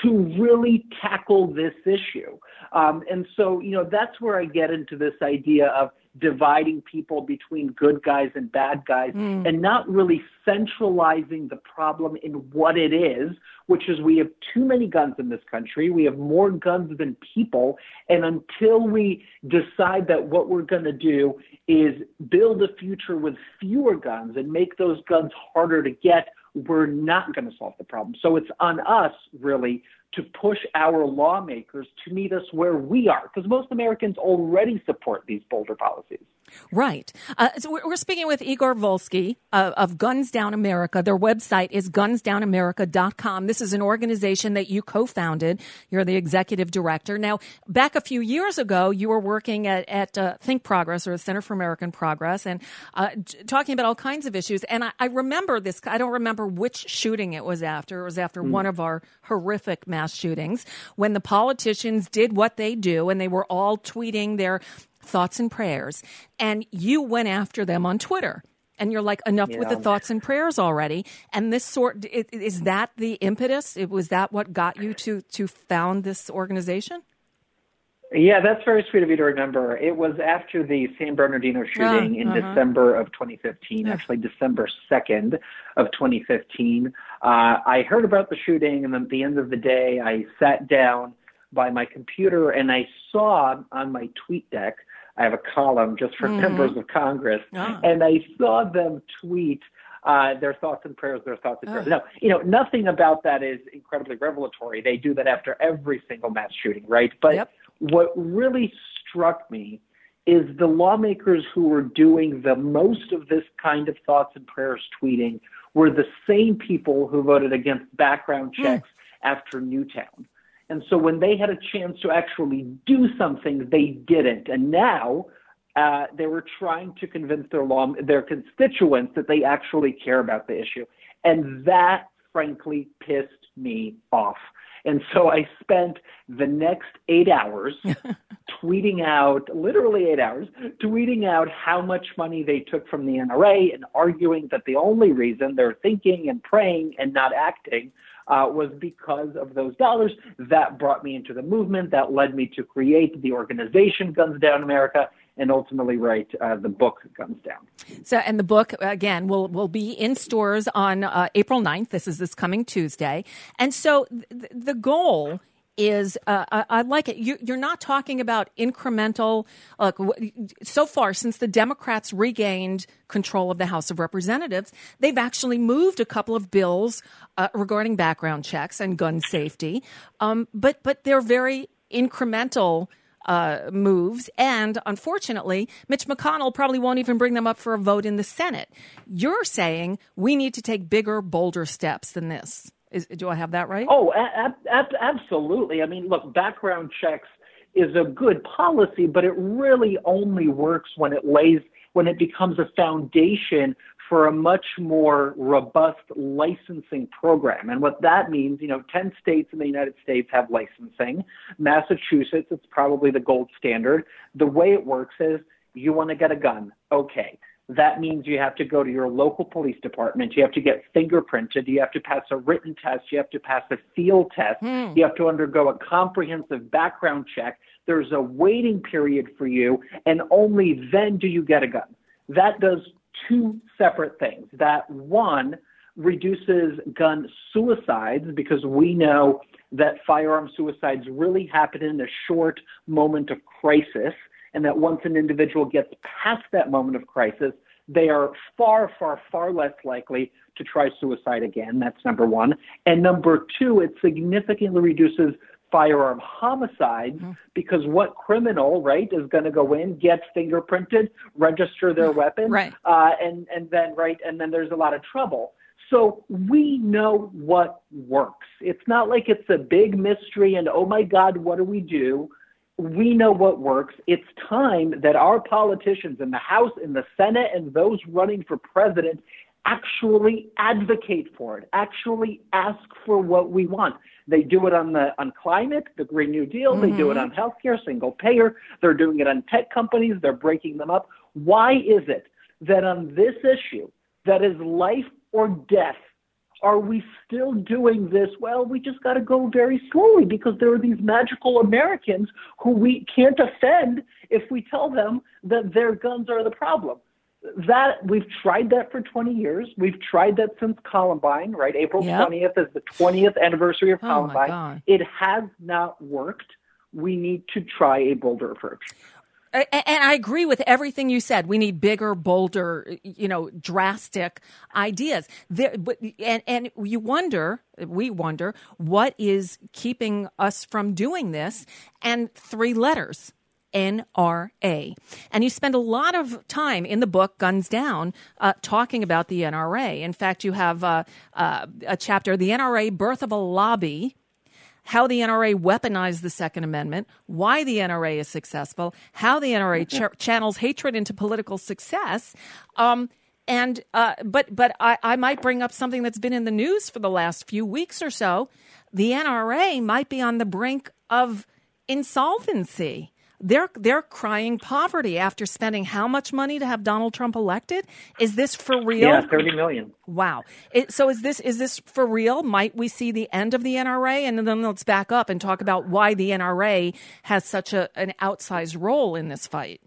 to really tackle this issue. Um, and so, you know, that's where I get into this idea of dividing people between good guys and bad guys mm. and not really centralizing the problem in what it is, which is we have too many guns in this country. We have more guns than people. And until we decide that what we're going to do is build a future with fewer guns and make those guns harder to get, we're not going to solve the problem. So it's on us, really, to push our lawmakers to meet us where we are, because most Americans already support these bolder policies. Right. Uh, so we're speaking with Igor Volsky uh, of Guns Down America. Their website is guns down america dot com. This is an organization that you co-founded. You're the executive director. Now, back a few years ago, you were working at, at uh, Think Progress, or the Center for American Progress, and uh, talking about all kinds of issues. And I, I remember this. I don't remember which shooting it was after. It was after mm. one of our horrific mass shootings when the politicians did what they do, and they were all tweeting their thoughts and prayers, and you went after them on Twitter, and you're like, enough yeah. with the thoughts and prayers already. And this sort, is that the impetus? It was that what got you to to found this organization? Yeah, that's very sweet of you to remember. It was after the San Bernardino shooting oh, in uh-huh. December of twenty fifteen, actually December second of twenty fifteen. Uh, I heard about the shooting, and at the end of the day, I sat down by my computer, and I saw on my tweet deck, I have a column just for mm. members of Congress, ah. and I saw them tweet uh, their thoughts and prayers, their thoughts and oh. prayers. Now, you know, nothing about that is incredibly revelatory. They do that after every single mass shooting, right? But yep. what really struck me is the lawmakers who were doing the most of this kind of thoughts and prayers tweeting were the same people who voted against background checks mm. after Newtown. And so when they had a chance to actually do something, they didn't. And now uh, they were trying to convince their law, their constituents that they actually care about the issue. And that, frankly, pissed me off. And so I spent the next eight hours tweeting out, literally eight hours, tweeting out how much money they took from the N R A and arguing that the only reason they're thinking and praying and not acting Uh, was because of those dollars. That brought me into the movement. That led me to create the organization Guns Down America, and ultimately write uh, the book Guns Down. So, and the book, again, will will be in stores on uh, April ninth. This is this coming Tuesday. And so th- the goal is, uh, I, I like it, you, you're not talking about incremental, uh, so far since the Democrats regained control of the House of Representatives, they've actually moved a couple of bills uh, regarding background checks and gun safety, um, but, but they're very incremental uh, moves, and unfortunately, Mitch McConnell probably won't even bring them up for a vote in the Senate. You're saying we need to take bigger, bolder steps than this. Is, do I have that right? Oh, ab- ab- absolutely. I mean, look, background checks is a good policy, but it really only works when it lays, when it becomes a foundation for a much more robust licensing program. And what that means, you know, ten states in the United States have licensing. Massachusetts, it's probably the gold standard. The way it works is you want to get a gun. Okay. That means you have to go to your local police department. You have to get fingerprinted. You have to pass a written test. You have to pass a field test. Mm. You have to undergo a comprehensive background check. There's a waiting period for you, and only then do you get a gun. That does two separate things. That one reduces gun suicides, because we know that firearm suicides really happen in a short moment of crisis, and that once an individual gets past that moment of crisis, they are far, far, far less likely to try suicide again. That's number one. And number two, it significantly reduces firearm homicides, mm-hmm. because what criminal, right, is going to go in, get fingerprinted, register their weapon, right. uh, and, and then, right, and then there's a lot of trouble. So we know what works. It's not like it's a big mystery and, oh, my God, what do we do? We know what works. It's time that our politicians in the House, in the Senate, and those running for president actually advocate for it, actually ask for what we want. They do it on the on climate, the Green New Deal. Mm-hmm. They do it on healthcare, single payer. They're doing it on tech companies. They're breaking them up. Why is it that on this issue that is life or death, are we still doing this? Well, we just got to go very slowly, because there are these magical Americans who we can't offend if we tell them that their guns are the problem. That we've tried that for twenty years. We've tried that since Columbine, right? April twentieth is the twentieth anniversary of oh Columbine. It has not worked. We need to try a bolder approach. And I agree with everything you said. We need bigger, bolder, you know, drastic ideas. There, but, and, and you wonder, we wonder, what is keeping us from doing this? And three letters. N R A. And you spend a lot of time in the book, Guns Down, uh, talking about the N R A. In fact, you have uh, uh, a chapter, The N R A, Birth of a Lobby, How the N R A Weaponized the Second Amendment, Why the N R A is Successful, How the N R A ch- Channels Hatred into Political Success. Um, and uh, But, but I, I might bring up something that's been in the news for the last few weeks or so. The N R A might be on the brink of insolvency. They're they're crying poverty after spending how much money to have Donald Trump elected? Is this for real? Yeah, thirty million dollars. Wow. It, so is this is this for real? Might we see the end of the N R A? And then let's back up and talk about why the N R A has such a, an outsized role in this fight.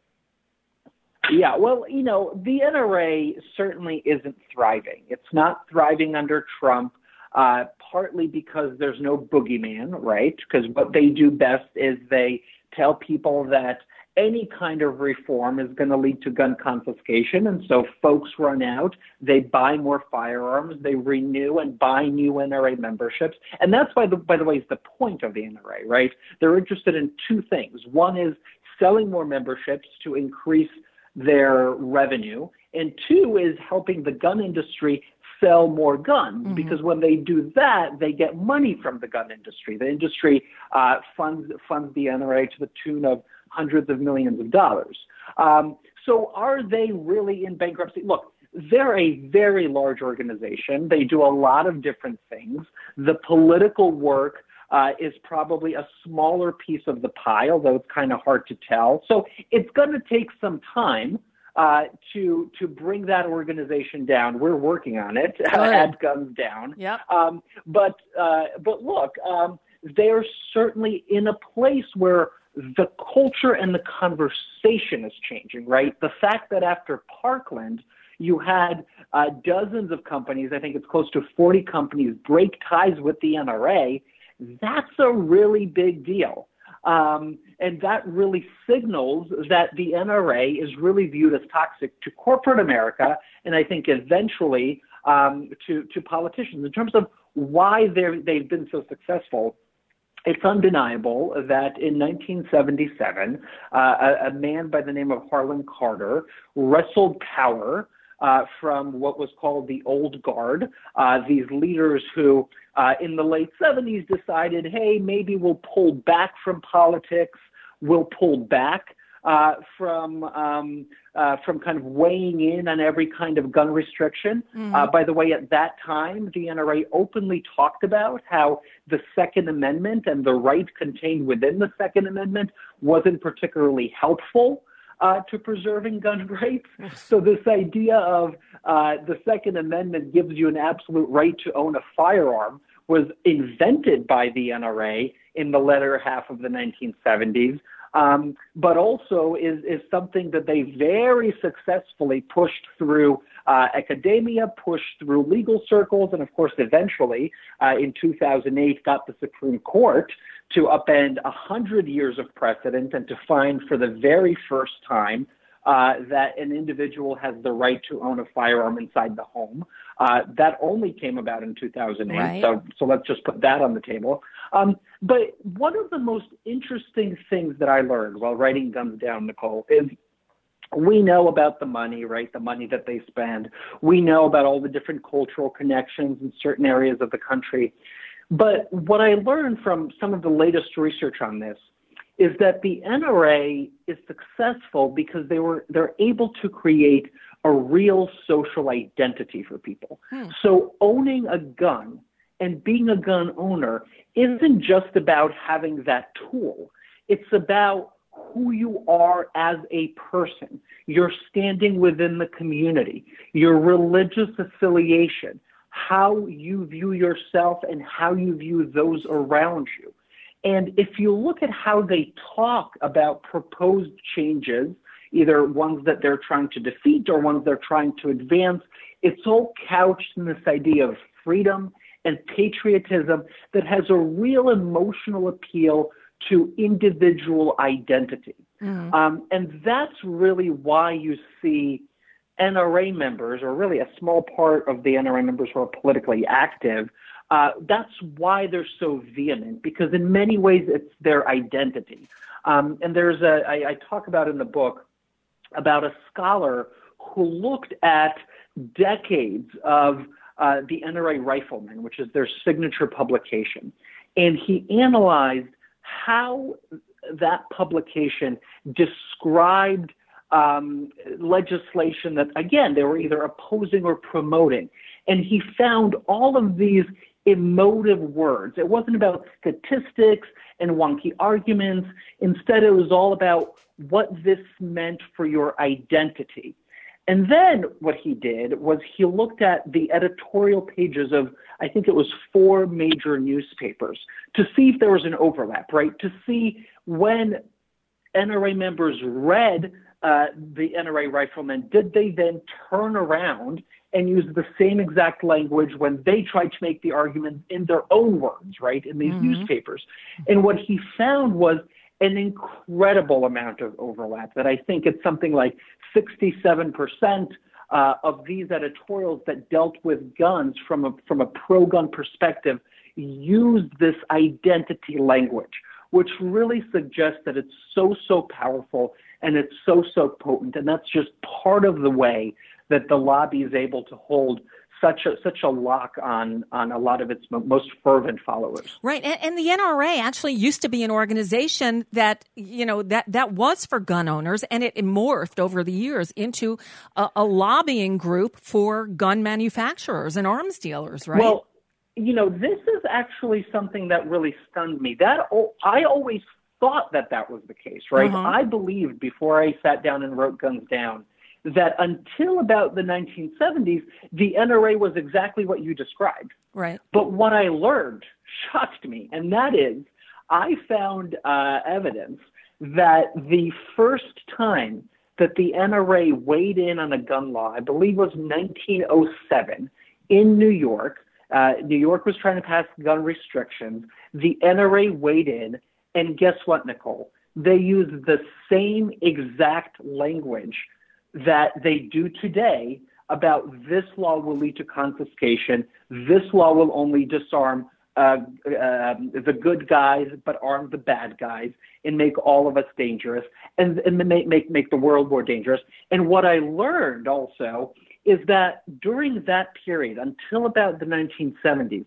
Yeah, well, you know, the N R A certainly isn't thriving. It's not thriving under Trump. Uh, partly because there's no boogeyman, right? Because what they do best is they tell people that any kind of reform is going to lead to gun confiscation. And so folks run out, they buy more firearms, they renew and buy new N R A memberships. And that's, by the, by the way, is the point of the N R A, right? They're interested in two things. One is selling more memberships to increase their revenue. And two is helping the gun industry sell more guns, mm-hmm. because when they do that, they get money from the gun industry. The industry uh, funds funds the N R A to the tune of hundreds of millions of dollars. Um, so are they really in bankruptcy? Look, they're a very large organization. They do a lot of different things. The political work uh, is probably a smaller piece of the pie, although it's kind of hard to tell. So it's going to take some time Uh, to to bring that organization down. We're working on it. Uh, at Guns Down. Yep. Um, but uh, but look, um, they are certainly in a place where the culture and the conversation is changing, right? The fact that after Parkland, you had uh, dozens of companies, I think it's close to forty companies, break ties with the N R A. That's a really big deal. Um, and that really signals that the N R A is really viewed as toxic to corporate America, and I think eventually um, to, to politicians. In terms of why they've been so successful, it's undeniable that in nineteen seventy-seven, uh, a, a man by the name of Harlan Carter wrestled power Uh, from what was called the old guard, uh, these leaders who uh, in the late seventies decided, hey, maybe we'll pull back from politics, we'll pull back uh, from um, uh, from kind of weighing in on every kind of gun restriction. Mm-hmm. Uh, by the way, at that time, the N R A openly talked about how the Second Amendment and the right contained within the Second Amendment wasn't particularly helpful. uh, to preserving gun rights. So this idea of uh, the Second Amendment gives you an absolute right to own a firearm was invented by the N R A in the latter half of the nineteen seventies, um, but also is, is something that they very successfully pushed through uh, academia, pushed through legal circles, and of course eventually uh, in two thousand eight got the Supreme Court to upend one hundred years of precedent and to find for the very first time uh, that an individual has the right to own a firearm inside the home. Uh, that only came about in two thousand eight, right. so, so let's just put that on the table. Um, but one of the most interesting things that I learned while writing Guns Down, Nicole, is we know about the money, right, the money that they spend. We know about all the different cultural connections in certain areas of the country. But what I learned from some of the latest research on this is that the N R A is successful because they were they're able to create a real social identity for people. Hmm. So owning a gun and being a gun owner isn't just about having that tool. It's about who you are as a person. You're standing within the community, your religious affiliation, how you view yourself and how you view those around you. And if you look at how they talk about proposed changes, either ones that they're trying to defeat or ones they're trying to advance, it's all couched in this idea of freedom and patriotism that has a real emotional appeal to individual identity. Mm-hmm. Um, and that's really why you see N R A members, or really a small part of the N R A members who are politically active, uh, that's why they're so vehement, because in many ways it's their identity. Um, and there's a, I, I talk about in the book about a scholar who looked at decades of uh, the N R A Rifleman, which is their signature publication. And he analyzed how that publication described Um, legislation that, again, they were either opposing or promoting. And he found all of these emotive words. It wasn't about statistics and wonky arguments. Instead, it was all about what this meant for your identity. And then what he did was he looked at the editorial pages of, I think it was four major newspapers, to see if there was an overlap, right? To see when N R A members read Uh, the N R A Rifleman, did they then turn around and use the same exact language when they tried to make the argument in their own words, right, in these mm-hmm. newspapers? And what he found was an incredible amount of overlap, that I think it's something like sixty-seven percent uh, of these editorials that dealt with guns from a, from a pro-gun perspective used this identity language, which really suggests that it's so, so powerful and it's so, so potent. And that's just part of the way that the lobby is able to hold such a such a lock on, on a lot of its most fervent followers. Right. And, and the N R A actually used to be an organization that, you know, that, that was for gun owners, and it morphed over the years into a, a lobbying group for gun manufacturers and arms dealers, right? Well, you know, this is actually something that really stunned me. That I always thought that that was the case, right? Uh-huh. I believed before I sat down and wrote Guns Down that until about the nineteen seventies, the N R A was exactly what you described. Right. But what I learned shocked me, and that is I found uh, evidence that the first time that the N R A weighed in on a gun law, I believe was nineteen oh seven in New York. Uh, New York was trying to pass gun restrictions. The N R A weighed in, and guess what, Nicole? They used the same exact language that they do today about this law will lead to confiscation. This law will only disarm uh, uh, the good guys but arm the bad guys and make all of us dangerous and, and make, make, make the world more dangerous. And what I learned also is that during that period, until about the nineteen seventies,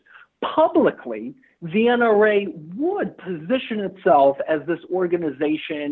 publicly, the N R A would position itself as this organization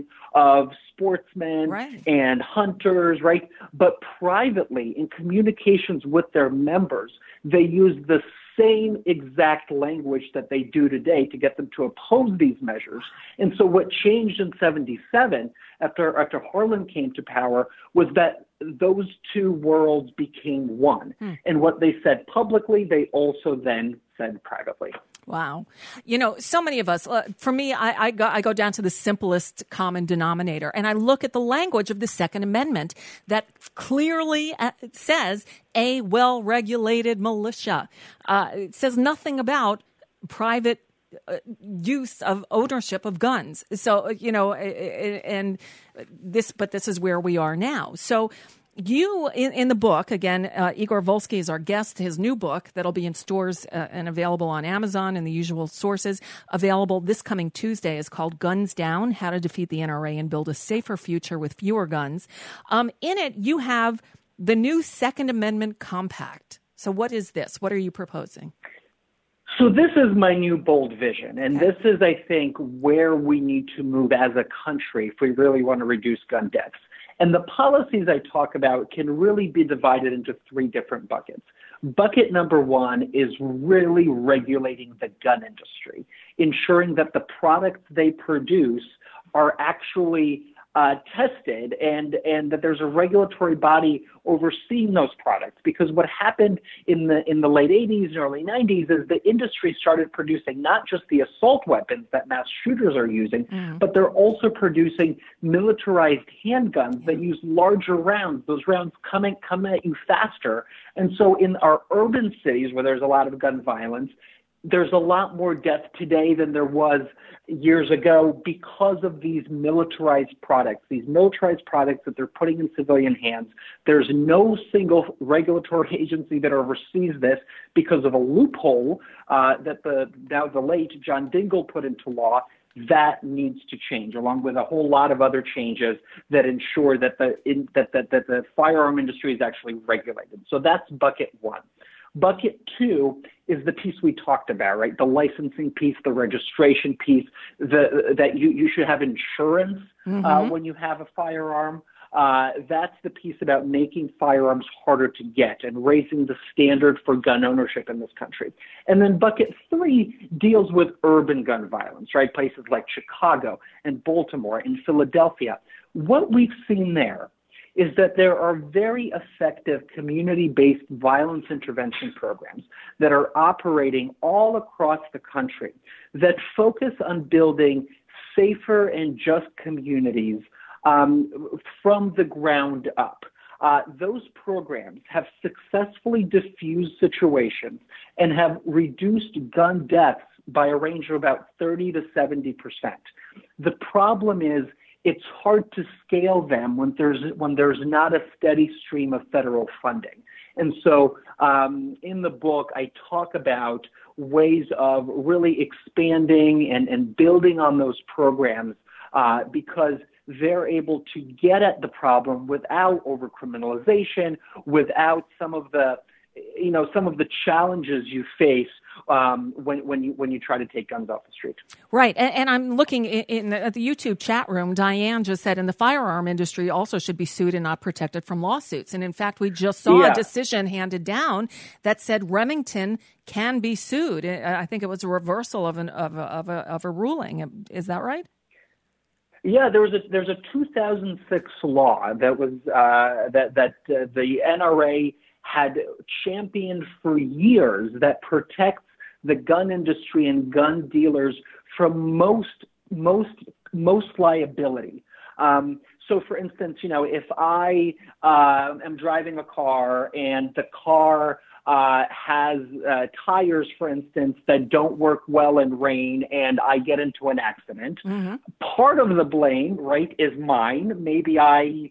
of sportsmen right. and hunters, right? But privately, in communications with their members, they used the same exact language that they do today to get them to oppose these measures. And so what changed in seventy-seven after after Harlan came to power was that those two worlds became one. Hmm. And what they said publicly, they also then said privately. Wow. You know, so many of us, uh, for me, I, I, go, I go down to the simplest common denominator, and I look at the language of the Second Amendment that clearly says a well-regulated militia. Uh, it says nothing about private uh, use of ownership of guns. So, you know, and this, but this is where we are now. So, you, in, in the book, again, uh, Igor Volsky is our guest, his new book that'll be in stores uh, and available on Amazon and the usual sources, available this coming Tuesday, is called Guns Down, How to Defeat the N R A and Build a Safer Future with Fewer Guns. Um, in it, you have the new Second Amendment Compact. So what is this? What are you proposing? So this is my new bold vision, and this is, I think, where we need to move as a country if we really want to reduce gun deaths. And the policies I talk about can really be divided into three different buckets. Bucket number one is really regulating the gun industry, ensuring that the products they produce are actually uh, tested and, and that there's a regulatory body overseeing those products. Because what happened in the, in the late eighties and early nineties is the industry started producing not just the assault weapons that mass shooters are using, mm. but they're also producing militarized handguns that use larger rounds. Those rounds come at, come at you faster. And so in our urban cities where there's a lot of gun violence, there's a lot more death today than there was years ago because of these militarized products, these militarized products that they're putting in civilian hands. There's no single regulatory agency that oversees this because of a loophole uh, that the now the late John Dingell put into law. That needs to change, along with a whole lot of other changes that ensure that the in, that, that that the firearm industry is actually regulated. So that's bucket one. Bucket two is the piece we talked about, right? The licensing piece, the registration piece, the, that you, you should have insurance mm-hmm. uh, when you have a firearm. Uh, that's the piece about making firearms harder to get and raising the standard for gun ownership in this country. And then bucket three deals with urban gun violence, right? Places like Chicago and Baltimore and Philadelphia. What we've seen there is that there are very effective community-based violence intervention programs that are operating all across the country that focus on building safer and just communities um, from the ground up. Uh, those programs have successfully diffused situations and have reduced gun deaths by a range of about thirty to seventy percent. The problem is it's hard to scale them when there's when there's not a steady stream of federal funding. And so um, in the book, I talk about ways of really expanding and, and building on those programs uh, because they're able to get at the problem without overcriminalization, without some of the you know, some of the challenges you face um, when, when you when you try to take guns off the street. Right. And, and I'm looking in, in the, the YouTube chat room. Diane just said, and the firearm industry also should be sued and not protected from lawsuits. And in fact, we just saw yeah. a decision handed down that said Remington can be sued. I think it was a reversal of, an, of, a, of, a, of a ruling. Is that right? Yeah, there was a, there's a two thousand six law that was uh, that, that uh, the N R A had championed for years that protects the gun industry and gun dealers from most, most, most liability. Um, so for instance, you know, if I, uh, am driving a car and the car, uh, has, uh, tires, for instance, that don't work well in rain and I get into an accident, mm-hmm. part of the blame, right, is mine. Maybe I,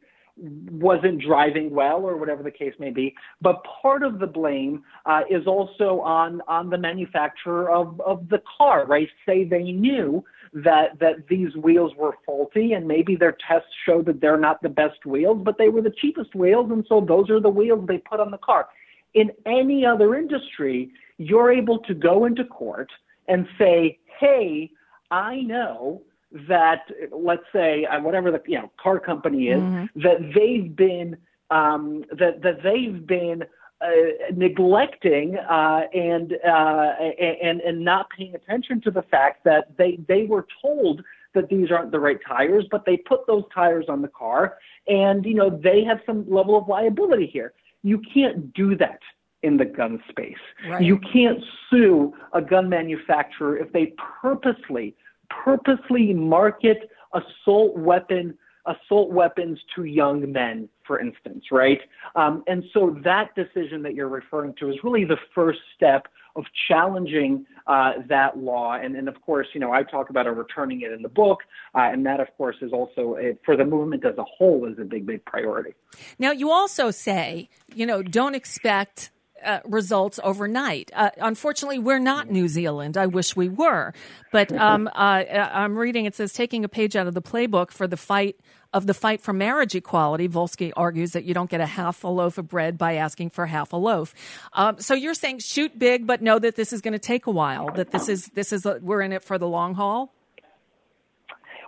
wasn't driving well or whatever the case may be. But part of the blame uh, is also on, on the manufacturer of, of the car, right? Say they knew that, that these wheels were faulty and maybe their tests show that they're not the best wheels, but they were the cheapest wheels. And so those are the wheels they put on the car. In any other industry, you're able to go into court and say, hey, I know that, let's say, whatever the you know car company is, mm-hmm. that they've been um, that that they've been uh, neglecting uh, and uh, and and not paying attention to the fact that they they were told that these aren't the right tires, but they put those tires on the car, and, you know, they have some level of liability here. You can't do that in the gun space. Right. You can't sue a gun manufacturer if they purposely, purposely market assault weapon assault weapons to young men, for instance, right? Um, and so that decision that you're referring to is really the first step of challenging uh, that law. And, and of course, you know, I talk about overturning it in the book. Uh, and that, of course, is also a, for the movement as a whole is a big, big priority. Now, you also say, you know, don't expect Uh, results overnight. Uh, unfortunately, we're not New Zealand. I wish we were. But um, uh, I'm reading, it says, taking a page out of the playbook for the fight of the fight for marriage equality, Volsky argues that you don't get a half a loaf of bread by asking for half a loaf. Um, so you're saying shoot big, but know that this is going to take a while, that this is, this is a, we're in it for the long haul?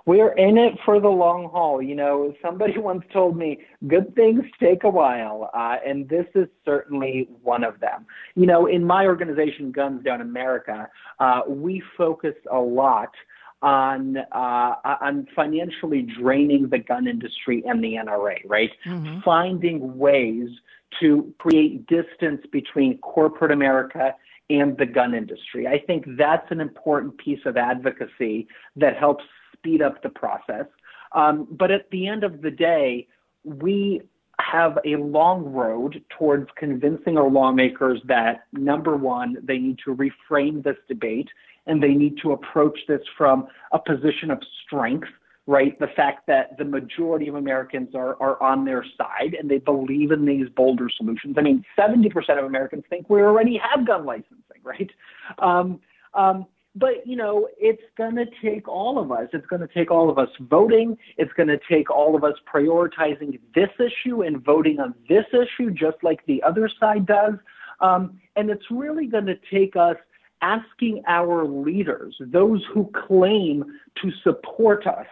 We're in it for the long haul. You know, somebody once told me good things take a while, uh, and this is certainly one of them. You know, in my organization, Guns Down America, uh, we focus a lot on uh, on financially draining the gun industry and the N R A, right? Mm-hmm. Finding ways to create distance between corporate America and the gun industry. I think that's an important piece of advocacy that helps speed up the process. Um, but at the end of the day, we have a long road towards convincing our lawmakers that, number one, they need to reframe this debate and they need to approach this from a position of strength, right? The fact that the majority of Americans are, are on their side and they believe in these bolder solutions. I mean, seventy percent of Americans think we already have gun licensing, right? Um, um, But, you know, it's going to take all of us. It's going to take all of us voting. It's going to take all of us prioritizing this issue and voting on this issue, just like the other side does. Um, and it's really going to take us asking our leaders, those who claim to support us,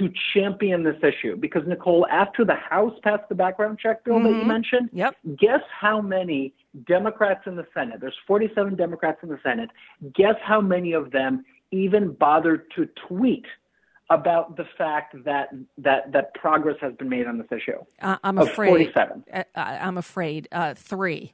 to champion this issue. Because, Nicole, after the House passed the background check bill mm-hmm. that you mentioned, yep. guess how many Democrats in the Senate, there's forty-seven Democrats in the Senate, guess how many of them even bothered to tweet about the fact that that, that progress has been made on this issue? Uh, I'm, afraid, uh, I'm afraid uh, three.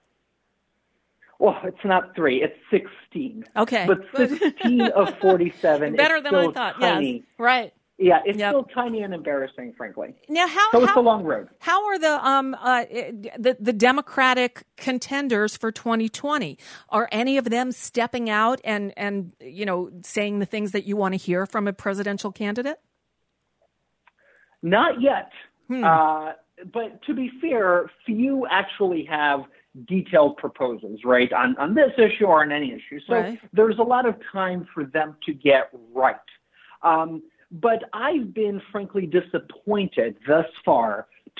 Well, it's not three. It's sixteen. Okay. But sixteen of forty-seven better is than I thought, tiny. Yes. Right. Yeah, it's yep. still tiny and embarrassing, frankly. Now, how, so it's how, a long road. How are the um uh, the the Democratic contenders for twenty twenty? Are any of them stepping out and and you know saying the things that you want to hear from a presidential candidate? Not yet. Hmm. Uh, but to be fair, few actually have detailed proposals, right, on on this issue or on any issue. So right. there's a lot of time for them to get right. Um, But I've been, frankly, disappointed thus far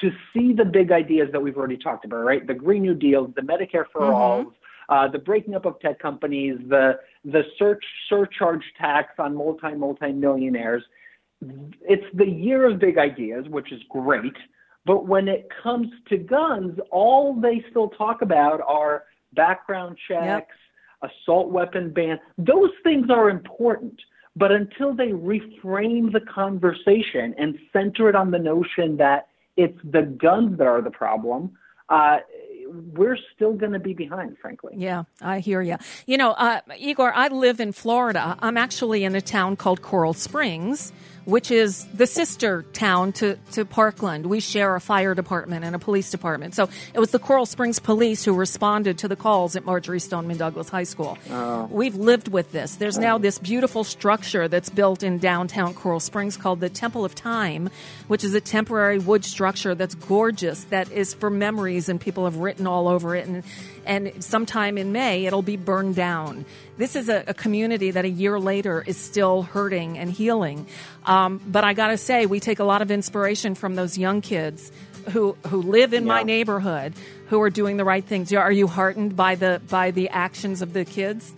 to see the big ideas that we've already talked about, right? The Green New Deals, the Medicare for mm-hmm. All, uh, the breaking up of tech companies, the the search, surcharge tax on multi, multi-millionaires. It's the year of big ideas, which is great. But when it comes to guns, all they still talk about are background checks, yep. assault weapon ban. Those things are important. But until they reframe the conversation and center it on the notion that it's the guns that are the problem, uh, we're still going to be behind, frankly. Yeah, I hear you. You know, uh, Igor, I live in Florida. I'm actually in a town called Coral Springs, which is the sister town to, to Parkland. We share a fire department and a police department. So it was the Coral Springs police who responded to the calls at Marjory Stoneman Douglas High School. Oh. We've lived with this. There's now this beautiful structure that's built in downtown Coral Springs called the Temple of Time, which is a temporary wood structure that's gorgeous, that is for memories, and people have written all over it. And and sometime in May, it'll be burned down. This is a, a community that a year later is still hurting and healing. Um, but I got to say, we take a lot of inspiration from those young kids who who live in yeah. my neighborhood, who are doing the right things. Are you heartened by the by the actions of the kids?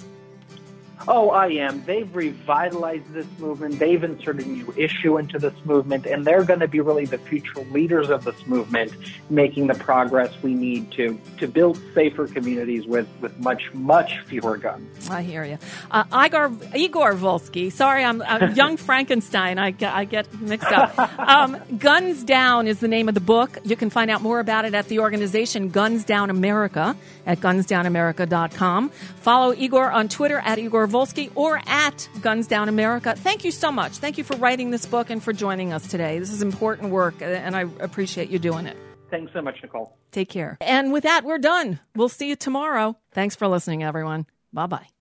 Oh, I am. They've revitalized this movement. They've inserted new issue into this movement, and they're going to be really the future leaders of this movement, making the progress we need to to build safer communities with, with much, much fewer guns. I hear you. Uh, Igor, Igor Volsky. Sorry, I'm, I'm young Frankenstein. I, I get mixed up. Um, Guns Down is the name of the book. You can find out more about it at the organization Guns Down America at Guns Down America dot com. Follow Igor on Twitter at Igor Volsky or at Guns Down America. Thank you so much. Thank you for writing this book and for joining us today. This is important work, and I appreciate you doing it. Thanks so much, Nicole. Take care. And with that, we're done. We'll see you tomorrow. Thanks for listening, everyone. Bye-bye.